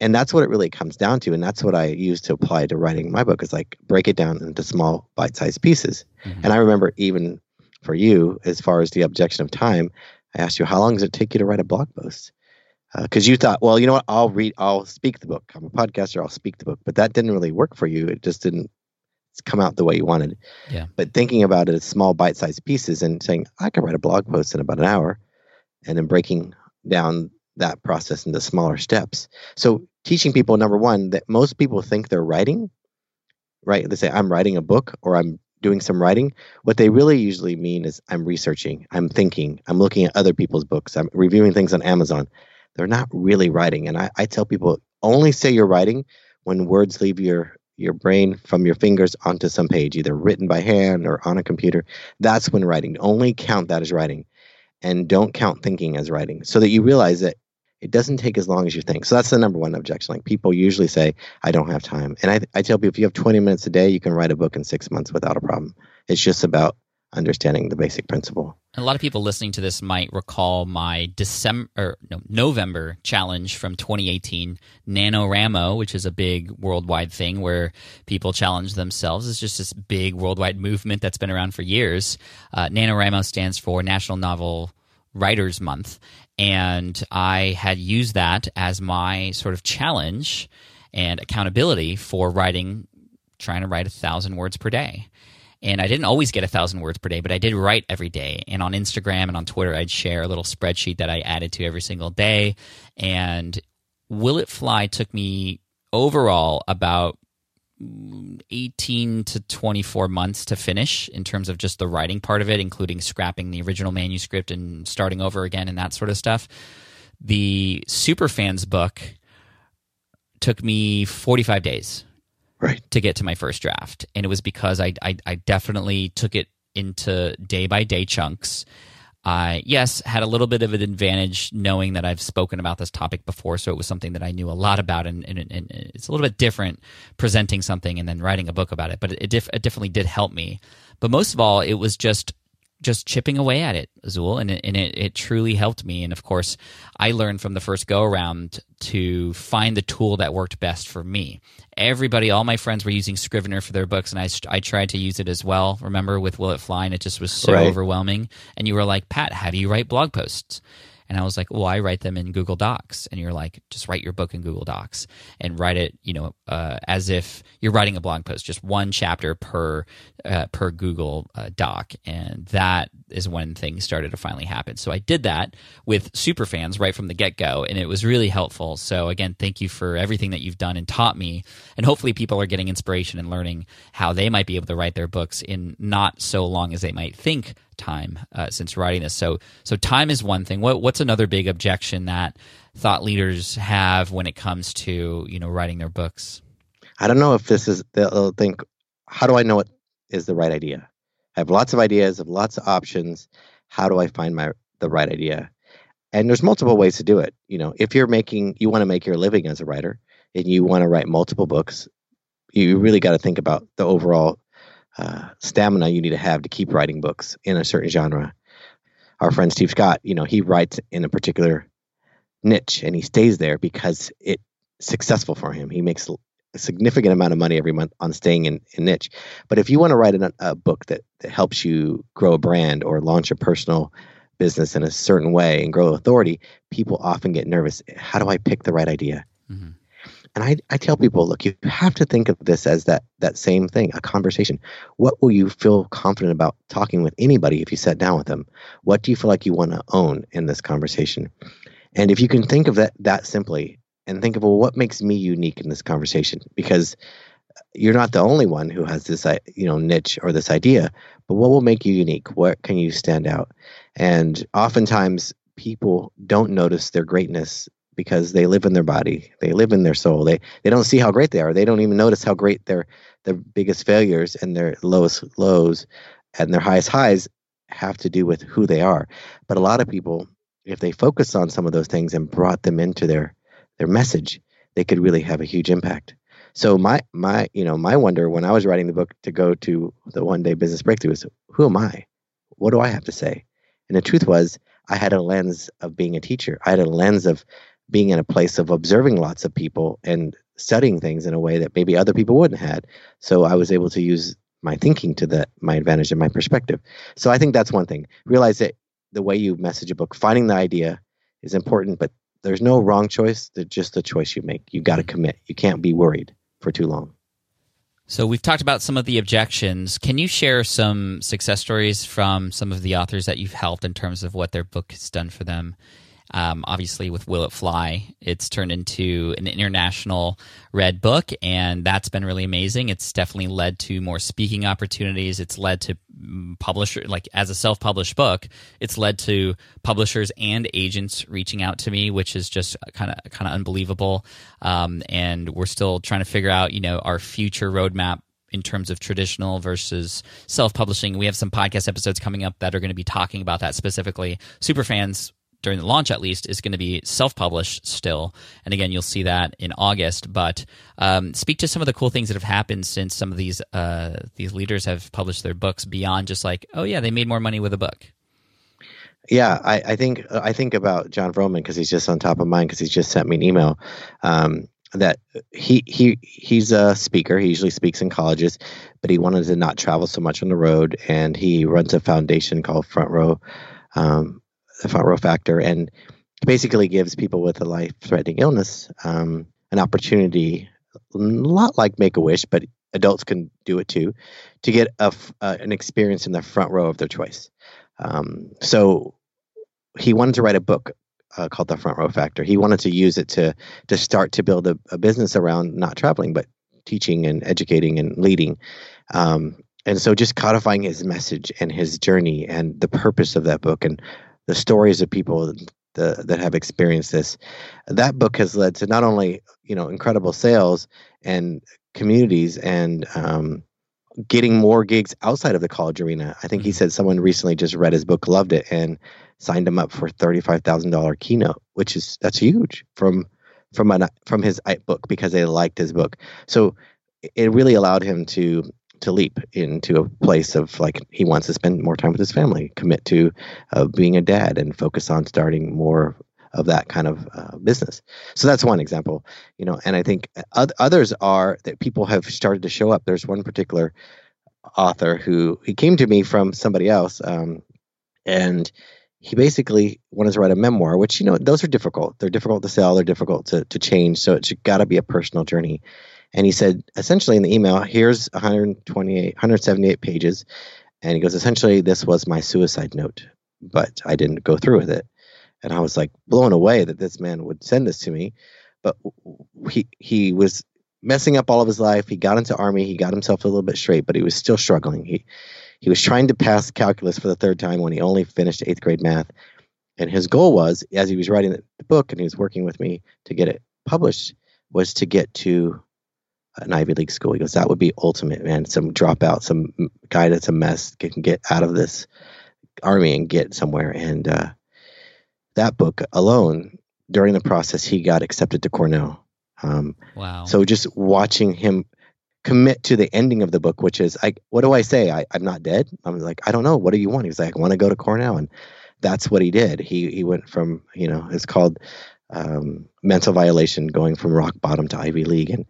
And that's what it really comes down to. And that's what I use to apply to writing my book, is like break it down into small bite-sized pieces. Mm-hmm. And I remember even for you, as far as the objection of time, I asked you, how long does it take you to write a blog post? Because you thought, well, you know what, I'll speak the book. I'm a podcaster, I'll speak the book. But that didn't really work for you. It just didn't come out the way you wanted. Yeah. But thinking about it as small bite-sized pieces and saying, I could write a blog post in about an hour, and then breaking down that process into smaller steps. So teaching people, number one, that most people think they're writing, right? They say, I'm writing a book, or I'm doing some writing. What they really usually mean is, I'm researching, I'm thinking, I'm looking at other people's books, I'm reviewing things on Amazon. They're not really writing. And I tell people, only say you're writing when words leave your brain from your fingers onto some page, either written by hand or on a computer. That's when writing. Only count that as writing. And don't count thinking as writing, so that you realize that it doesn't take as long as you think. So that's the number one objection. Like, people usually say, I don't have time. And I tell people, if you have 20 minutes a day, you can write a book in 6 months without a problem. It's just about understanding the basic principle. And a lot of people listening to this might recall my November challenge from 2018, NaNoWriMo, which is a big worldwide thing where people challenge themselves. It's just this big worldwide movement that's been around for years. NaNoWriMo stands for National Novel Writers Month. And I had used that as my sort of challenge and accountability for writing, trying to write 1,000 words per day. And I didn't always get 1,000 words per day, but I did write every day. And on Instagram and on Twitter, I'd share a little spreadsheet that I added to every single day. And Will It Fly took me overall about 18 to 24 months to finish, in terms of just the writing part of it, including scrapping the original manuscript and starting over again and that sort of stuff. The Superfans book took me 45 days. Right. To get to my first draft. And it was because I definitely took it into day-by-day chunks. I, yes, had a little bit of an advantage knowing that I've spoken about this topic before, so it was something that I knew a lot about, and it's a little bit different presenting something and then writing a book about it, but it definitely did help me. But most of all, it was just chipping away at it, Azul, and it truly helped me. And of course, I learned from the first go-around to find the tool that worked best for me. Everybody, all my friends were using Scrivener for their books, and I tried to use it as well, remember, with Will It Fly, and it just was so overwhelming. And you were like, Pat, how do you write blog posts? And I was like, well, I write them in Google Docs. And you're like, just write your book in Google Docs and write it, as if you're writing a blog post, just one chapter per Google Doc. And that is when things started to finally happen. So I did that with Superfans right from the get-go, and it was really helpful. So again, thank you for everything that you've done and taught me. And hopefully people are getting inspiration and learning how they might be able to write their books in not so long as they might think time since writing this. So time is one thing. What's another big objection that thought leaders have when it comes to writing their books? I don't know if this is, they'll think, how do I know it is the right idea? I have lots of ideas, have lots of options. How do I find the right idea? And there's multiple ways to do it. If you want to make your living as a writer and you want to write multiple books, you really got to think about the overall stamina you need to have to keep writing books in a certain genre. Our friend Steve Scott, he writes in a particular niche and he stays there because it's successful for him. He makes a significant amount of money every month on staying in a niche. But if you want to write a book that helps you grow a brand or launch a personal business in a certain way and grow authority, people often get nervous. How do I pick the right idea? Mm-hmm. And I tell people, look, you have to think of this as that same thing, a conversation. What will you feel confident about talking with anybody if you sat down with them? What do you feel like you want to own in this conversation? And if you can think of that simply and think of, well, what makes me unique in this conversation? Because you're not the only one who has this niche or this idea, but what will make you unique? What can you stand out? And oftentimes people don't notice their greatness because they live in their body, they live in their soul. They don't see how great they are. They don't even notice how great their biggest failures and their lowest lows and their highest highs have to do with who they are. But a lot of people, if they focus on some of those things and brought them into their message, they could really have a huge impact. So my wonder when I was writing the book to go to the One Day Business Breakthrough is, who am I? What do I have to say? And the truth was, I had a lens of being a teacher. I had a lens of being in a place of observing lots of people and studying things in a way that maybe other people wouldn't had. So I was able to use my thinking to my advantage and my perspective. So I think that's one thing. Realize that the way you message a book, finding the idea is important, but there's no wrong choice. There's just the choice you make. You've got to commit. You can't be worried for too long. So we've talked about some of the objections. Can you share some success stories from some of the authors that you've helped in terms of what their book has done for them? Obviously, with Will It Fly, it's turned into an international read book, and that's been really amazing. It's definitely led to more speaking opportunities. It's led to publishers, like as a self-published book, it's led to publishers and agents reaching out to me, which is just kind of unbelievable. And we're still trying to figure out, our future roadmap in terms of traditional versus self-publishing. We have some podcast episodes coming up that are going to be talking about that specifically. Superfans, during the launch at least, is going to be self-published still. And again, you'll see that in August. But speak to some of the cool things that have happened since some of these leaders have published their books beyond just like, oh yeah, they made more money with a book. Yeah, I think about John Vroman because he's just on top of mine because he's just sent me an email that he's a speaker. He usually speaks in colleges, but he wanted to not travel so much on the road. And he runs a foundation called Front Row Factor, and basically gives people with a life-threatening illness an opportunity, a lot like Make-A-Wish, but adults can do it too, to get an experience in the front row of their choice. So he wanted to write a book called The Front Row Factor. He wanted to use it to start to build a business around not traveling, but teaching and educating and leading. And so just codifying his message and his journey and the purpose of that book and the stories of people that have experienced this, that book has led to not only, incredible sales and communities and getting more gigs outside of the college arena. I think he said someone recently just read his book, loved it, and signed him up for $35,000 keynote, which is, that's huge from his book because they liked his book. So it really allowed him to leap into a place of he wants to spend more time with his family, commit to being a dad, and focus on starting more of that kind of business. So that's one example, and I think others are that people have started to show up. There's one particular author who he came to me from somebody else, and he basically wanted to write a memoir, which, those are difficult. They're difficult to sell. They're difficult to change. So it's got to be a personal journey. And he said, essentially in the email, here's 178 pages. And he goes, essentially, this was my suicide note, but I didn't go through with it. And I was blown away that this man would send this to me. But he was messing up all of his life. He got into Army. He got himself a little bit straight, but he was still struggling. He was trying to pass calculus for the third time when he only finished 8th grade math. And his goal was, as he was writing the book and he was working with me to get it published, was to get to an Ivy League school. He goes, that would be ultimate, man. Some dropout, some guy that's a mess can get out of this Army and get somewhere. And that book alone, during the process, he got accepted to Cornell. Wow. So just watching him commit to the ending of the book, which is, what do I say? I'm not dead. I'm I don't know. What do you want? He was like, I want to go to Cornell. And that's what he did. He went from, it's called Mental Violation, going from rock bottom to Ivy League. And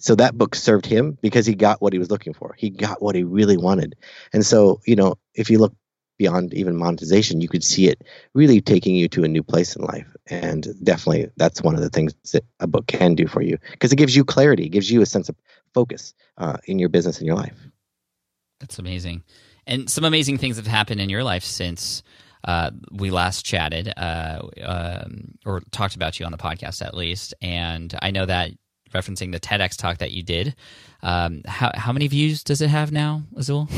so that book served him because he got what he was looking for. He got what he really wanted. And so, if you look beyond even monetization, you could see it really taking you to a new place in life. And definitely that's one of the things that a book can do for you, because it gives you clarity, it gives you a sense of focus in your business and your life. That's amazing. And some amazing things have happened in your life since we last chatted or talked about you on the podcast at least. And I know that, referencing the TEDx talk that you did, how many views does it have now, Azul?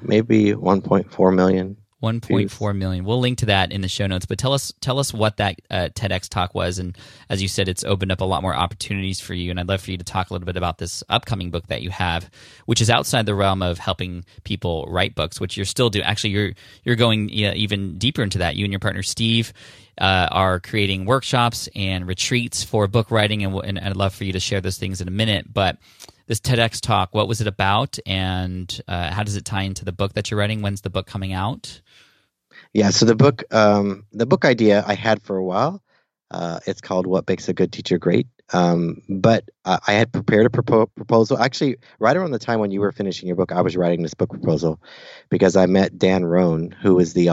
Maybe 1.4 million. 1.4 million. We'll link to that in the show notes. But tell us what that TEDx talk was, and as you said, it's opened up a lot more opportunities for you. And I'd love for you to talk a little bit about this upcoming book that you have, which is outside the realm of helping people write books, which you're still doing. Actually, you're going even deeper into that. You and your partner Steve are creating workshops and retreats for book writing, and I'd love for you to share those things in a minute. But this TEDx talk, what was it about, and how does it tie into the book that you're writing? When's the book coming out? Yeah, so the book idea I had for a while. It's called What Makes a Good Teacher Great. But I had prepared a proposal. Actually, right around the time when you were finishing your book, I was writing this book proposal because I met Dan Rohn, who is the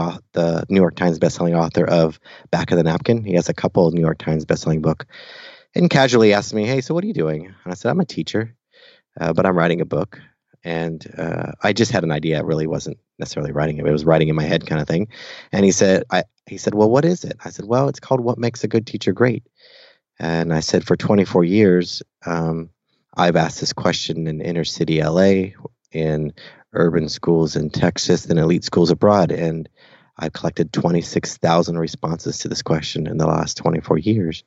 New York Times bestselling author of Back of the Napkin. He has a couple of New York Times bestselling books, and casually asked me, hey, so what are you doing? And I said, I'm a teacher, but I'm writing a book. And I just had an idea. I really wasn't necessarily writing it. It was writing in my head kind of thing. And he said, well, what is it? I said, well, it's called What Makes a Good Teacher Great. And I said, for 24 years, I've asked this question in inner city LA, in urban schools in Texas, and elite schools abroad. And I've collected 26,000 responses to this question in the last 24 years.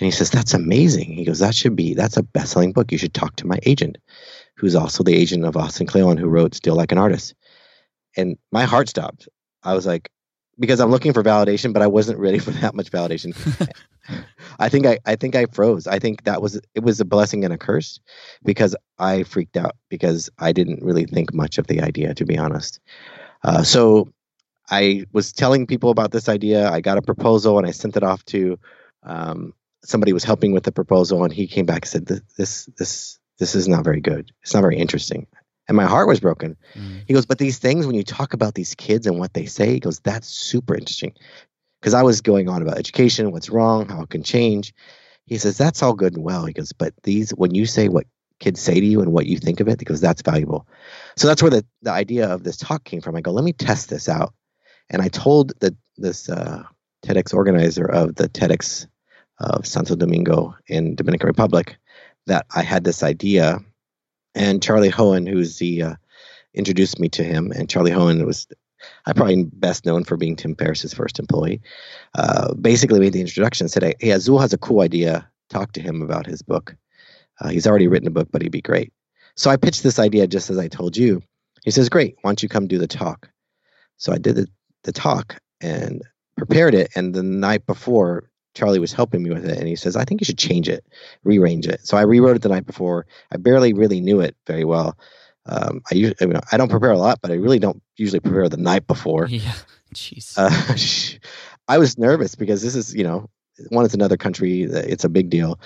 And he says, that's amazing. He goes, that's a best-selling book. You should talk to my agent, who's also the agent of Austin Kleon, who wrote Still Like an Artist. And my heart stopped. I was like, because I'm looking for validation, but I wasn't ready for that much validation. I think I froze. I think it was a blessing and a curse, because I freaked out because I didn't really think much of the idea, to be honest. So I was telling people about this idea. I got a proposal and I sent it off to somebody was helping with the proposal, and he came back and said, this is not very good. It's not very interesting. And my heart was broken. Mm. He goes, but these things, when you talk about these kids and what they say, he goes, that's super interesting. Because I was going on about education, what's wrong, how it can change. He says, that's all good and well. He goes, but when you say what kids say to you and what you think of it, he goes, that's valuable. So that's where the idea of this talk came from. I go, let me test this out. And I told this TEDx organizer of the TEDx of Santo Domingo in Dominican Republic that I had this idea, and Charlie Hohen, who's introduced me to him, and Charlie Hohen was, I probably best known for being Tim Ferriss's first employee, basically made the introduction and said, hey, Azul has a cool idea, talk to him about his book. He's already written a book, but he'd be great. So I pitched this idea just as I told you. He says, great, why don't you come do the talk? So I did the talk and prepared it, and the night before, Charlie was helping me with it, and he says, I think you should change it, rearrange it. So I rewrote it the night before. I barely really knew it very well. I don't prepare a lot, but I really don't usually prepare the night before. Yeah, jeez. I was nervous because this is, one, it's another country. It's a big deal.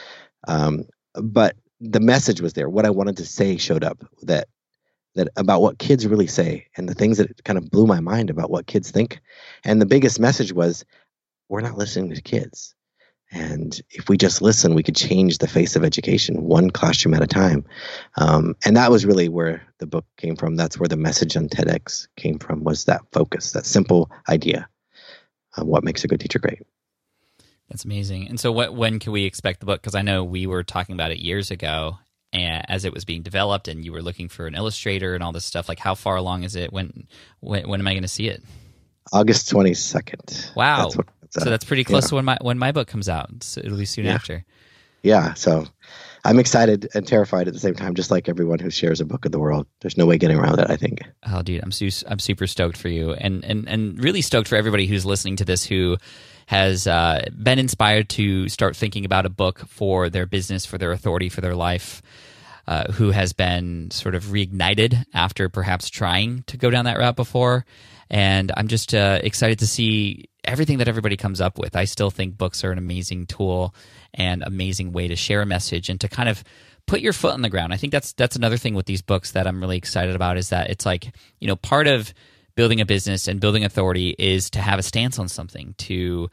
But the message was there. What I wanted to say showed up, that about what kids really say, and the things that kind of blew my mind about what kids think. And the biggest message was, we're not listening to kids. And if we just listen, we could change the face of education one classroom at a time. And that was really where the book came from. That's where the message on TEDx came from, was that focus, that simple idea of what makes a good teacher great. That's amazing. And so when can we expect the book? Because I know we were talking about it years ago and as it was being developed, and you were looking for an illustrator and all this stuff. Like, how far along is it? When am I going to see it? August 22nd. Wow. So that's pretty close to when my book comes out. So it'll be soon after. Yeah. So I'm excited and terrified at the same time, just like everyone who shares a book of the world. There's no way getting around that, I think. Oh, dude, I'm super stoked for you, and really stoked for everybody who's listening to this who has been inspired to start thinking about a book for their business, for their authority, for their life, who has been sort of reignited after perhaps trying to go down that route before. And I'm just excited to see everything that everybody comes up with. I still think books are an amazing tool and amazing way to share a message and to kind of put your foot on the ground. I think that's another thing with these books that I'm really excited about, is that it's like, part of building a business and building authority is to have a stance on something, to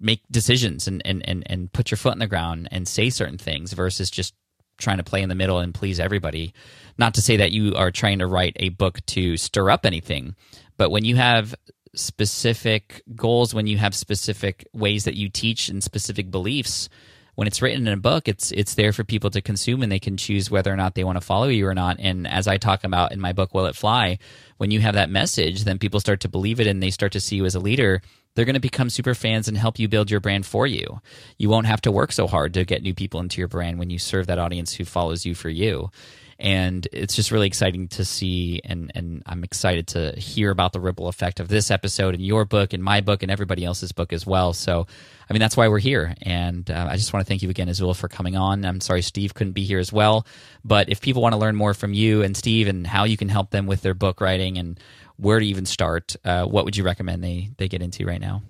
make decisions and put your foot on the ground and say certain things versus just trying to play in the middle and please everybody. Not to say that you are trying to write a book to stir up anything, but when you have specific goals, when you have specific ways that you teach and specific beliefs, when it's written in a book, it's there for people to consume, and they can choose whether or not they want to follow you or not. And as I talk about in my book, Will It Fly, when you have that message, then people start to believe it and they start to see you as a leader. They're going to become super fans and help you build your brand for you. You won't have to work so hard to get new people into your brand when you serve that audience who follows you for you. And it's just really exciting to see, and I'm excited to hear about the ripple effect of this episode and your book and my book and everybody else's book as well. So, I mean, that's why we're here. And I just want to thank you again, Azul, for coming on. I'm sorry Steve couldn't be here as well. But if people want to learn more from you and Steve and how you can help them with their book writing and where to even start, what would you recommend they get into right now?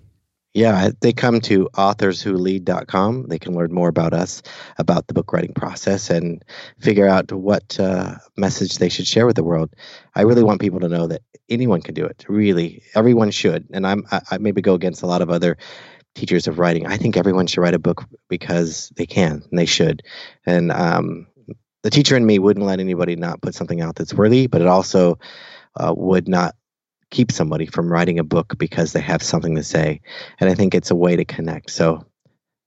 Yeah, they come to AuthorsWhoLead.com. They can learn more about us, about the book writing process, and figure out what message they should share with the world. I really want people to know that anyone can do it. Really, everyone should. And I maybe go against a lot of other teachers of writing. I think everyone should write a book because they can and they should. And the teacher in me wouldn't let anybody not put something out that's worthy, but it also would not keep somebody from writing a book because they have something to say. And I think it's a way to connect. So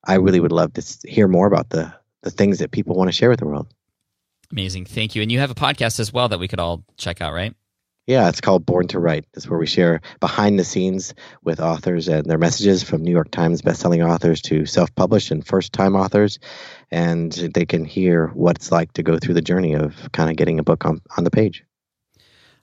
I really would love to hear more about the things that people want to share with the world. Amazing. Thank you. And you have a podcast as well that we could all check out, right? Yeah, it's called Born to Write. It's where we share behind the scenes with authors and their messages, from New York Times bestselling authors to self-published and first-time authors. And they can hear what it's like to go through the journey of kind of getting a book on the page.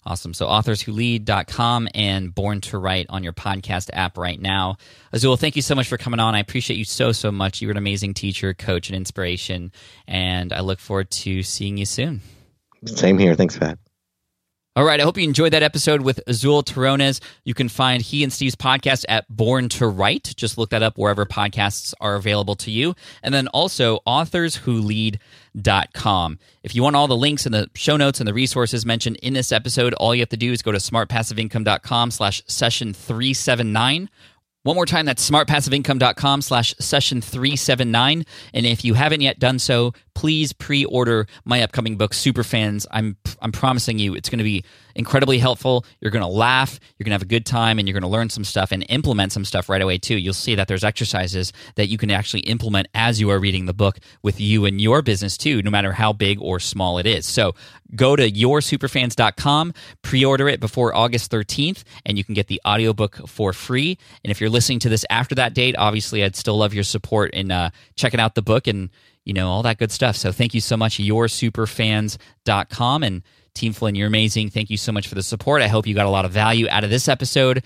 Awesome. So AuthorsWhoLead.com and Born to Write on your podcast app right now. Azul, thank you so much for coming on. I appreciate you so much. You're an amazing teacher, coach, and inspiration, and I look forward to seeing you soon. Same here. Thanks, Pat. All right. I hope you enjoyed that episode with Azul Terronez. You can find he and Steve's podcast at Born to Write. Just look that up wherever podcasts are available to you. And then also AuthorsWhoLead.com. If you want all the links and the show notes and the resources mentioned in this episode, all you have to do is go to smartpassiveincome.com/session379. One more time, that's smartpassiveincome.com/session379. And if you haven't yet done so, please pre-order my upcoming book, Superfans. I'm promising you it's going to be incredibly helpful. You're going to laugh, you're going to have a good time, and you're going to learn some stuff and implement some stuff right away too. You'll see that there's exercises that you can actually implement as you are reading the book with you and your business too, no matter how big or small it is. So go to yoursuperfans.com, pre-order it before August 13th, and you can get the audiobook for free. And if you're listening to this after that date, obviously I'd still love your support in checking out the book and, you know, all that good stuff. So thank you so much, yoursuperfans.com. And Team Flynn, you're amazing. Thank you so much for the support. I hope you got a lot of value out of this episode.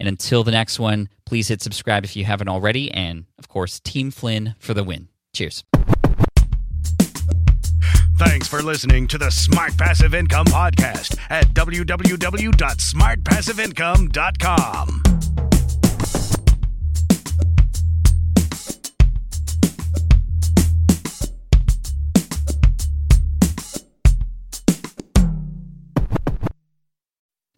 And until the next one, please hit subscribe if you haven't already. And of course, Team Flynn for the win. Cheers. Thanks for listening to the Smart Passive Income Podcast at www.smartpassiveincome.com.